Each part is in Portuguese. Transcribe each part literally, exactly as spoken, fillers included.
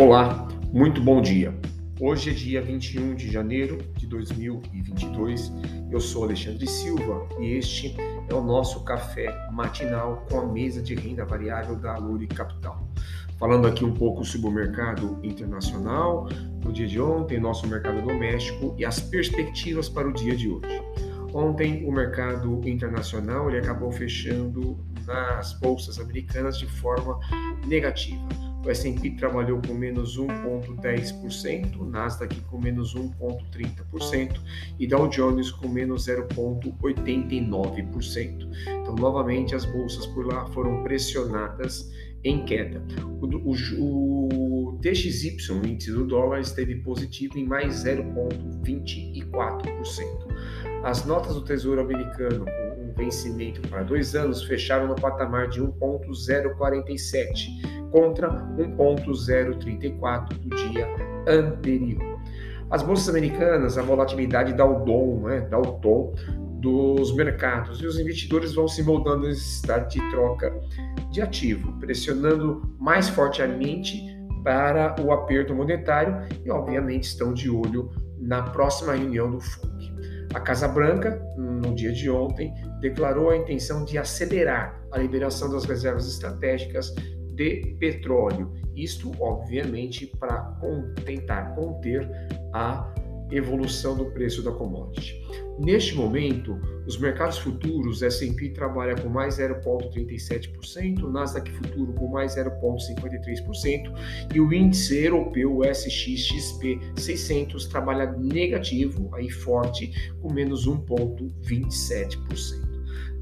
Olá, muito bom dia. Hoje é dia vinte e um de janeiro de dois mil e vinte e dois. Eu sou Alexandre Silva e este é o nosso café matinal com a mesa de renda variável da Allure Capital. Falando aqui um pouco sobre o mercado internacional, no dia de ontem, nosso mercado doméstico e as perspectivas para o dia de hoje. Ontem, o mercado internacional ele acabou fechando nas bolsas americanas de forma negativa. O S e P trabalhou com menos um vírgula dez por cento, Nasdaq com menos um vírgula trinta por cento e Dow Jones com menos zero vírgula oitenta e nove por cento. Então, novamente, as bolsas por lá foram pressionadas em queda. O, o, o T X Y, o índice do dólar, esteve positivo em mais zero vírgula vinte e quatro por cento. As notas do Tesouro americano com um vencimento para dois anos fecharam no patamar de um vírgula zero quarenta e sete por cento. Contra um vírgula zero trinta e quatro por cento do dia anterior. As bolsas americanas, a volatilidade dá o dom, né? dá o tom dos mercados e os investidores vão se moldando à necessidade de troca de ativo, pressionando mais fortemente para o aperto monetário e, obviamente, estão de olho na próxima reunião do F O M C. A Casa Branca, no dia de ontem, declarou a intenção de acelerar a liberação das reservas estratégicas de petróleo, isto obviamente para tentar conter a evolução do preço da commodity. Neste momento, os mercados futuros, S e P trabalha com mais zero vírgula trinta e sete por cento, Nasdaq futuro com mais zero vírgula cinquenta e três por cento e o índice europeu S X X P seiscentos trabalha negativo, aí forte, com menos um vírgula vinte e sete por cento.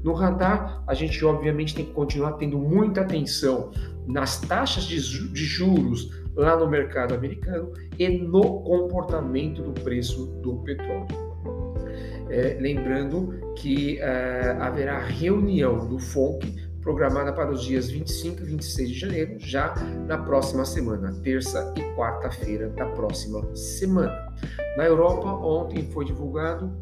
No radar, a gente obviamente tem que continuar tendo muita atenção nas taxas de juros lá no mercado americano e no comportamento do preço do petróleo. É, lembrando que é, haverá reunião do F O M C programada para os dias vinte e cinco e vinte e seis de janeiro, já na próxima semana, terça e quarta-feira da próxima semana. Na Europa, ontem foi divulgado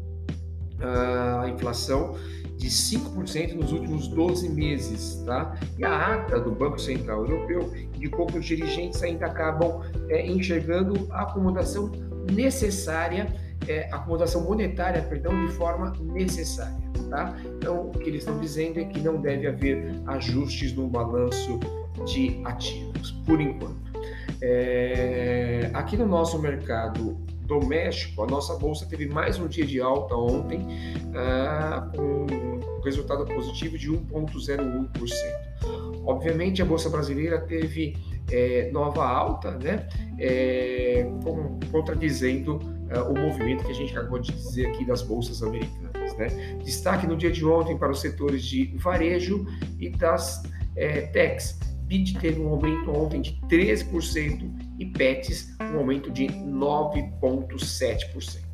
a inflação de cinco por cento nos últimos doze meses, tá? E a ata do Banco Central Europeu indicou que os dirigentes ainda acabam é, enxergando a acomodação necessária, é, acomodação monetária, perdão, de forma necessária, tá? Então, o que eles estão dizendo é que não deve haver ajustes no balanço de ativos, por enquanto. É, aqui no nosso mercado doméstico, a nossa bolsa teve mais um dia de alta ontem, ah, com resultado positivo de um vírgula zero um por cento. Obviamente, a bolsa brasileira teve é, nova alta, né? É, com, contradizendo ah, o movimento que a gente acabou de dizer aqui das bolsas americanas, né? Destaque no dia de ontem para os setores de varejo e das é, techs. B I D teve um aumento ontem de treze por cento e P E Ts um aumento de nove vírgula sete por cento.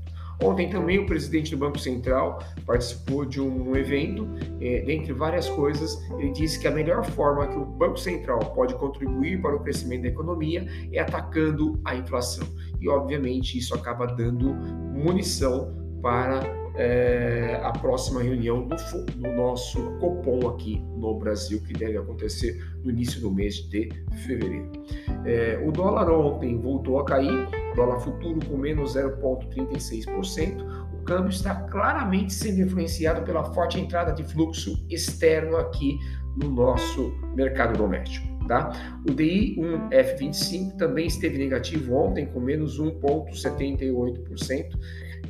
Ontem também o presidente do Banco Central participou de um evento, é, dentre várias coisas, ele disse que a melhor forma que o Banco Central pode contribuir para o crescimento da economia é atacando a inflação. E, obviamente, isso acaba dando munição para É, a próxima reunião do, do nosso Copom aqui no Brasil, que deve acontecer no início do mês de fevereiro. É, o dólar ontem voltou a cair, dólar futuro com menos zero vírgula trinta e seis por cento. O câmbio está claramente sendo influenciado pela forte entrada de fluxo externo aqui no nosso mercado doméstico. Tá? O D I um F vinte e cinco também esteve negativo ontem com menos um vírgula setenta e oito por cento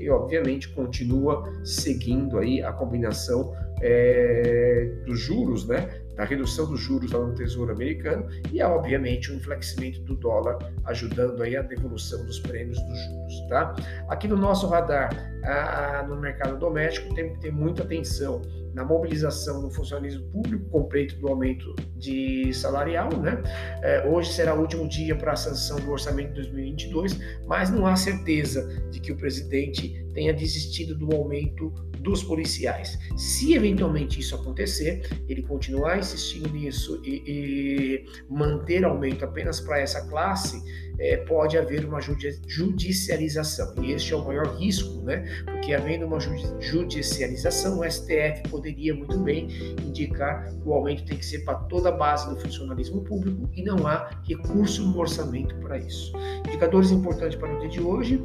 e obviamente continua seguindo aí a combinação é, dos juros, né? Da redução dos juros lá no Tesouro americano e obviamente o enfraquecimento do dólar ajudando aí a devolução dos prêmios dos juros, tá? Aqui no nosso radar, a, a, no mercado doméstico, temos que ter muita atenção na mobilização do funcionalismo público com pleito do aumento de salarial, né? É, hoje será o último dia para a sanção do orçamento de dois mil e vinte e dois, mas não há certeza de que o presidente tenha desistido do aumento dos policiais. Se eventualmente isso acontecer, ele continuar insistindo nisso e, e manter aumento apenas para essa classe, é, pode haver uma judicialização. E este é o maior risco, né? Porque havendo uma judicialização, o S T F poderia muito bem indicar que o aumento tem que ser para toda a base do funcionalismo público e não há recurso no orçamento para isso. Indicadores importantes para o dia de hoje.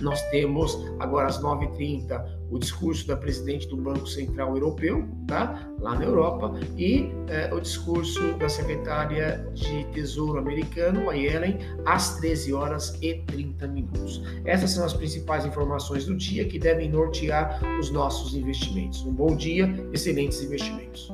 Nós temos agora às nove e trinta o discurso da presidente do Banco Central Europeu, tá? Lá na Europa, e eh, o discurso da secretária de Tesouro americano, a Yellen, às treze horas e trinta minutos. Essas são as principais informações do dia que devem nortear os nossos investimentos. Um bom dia, excelentes investimentos.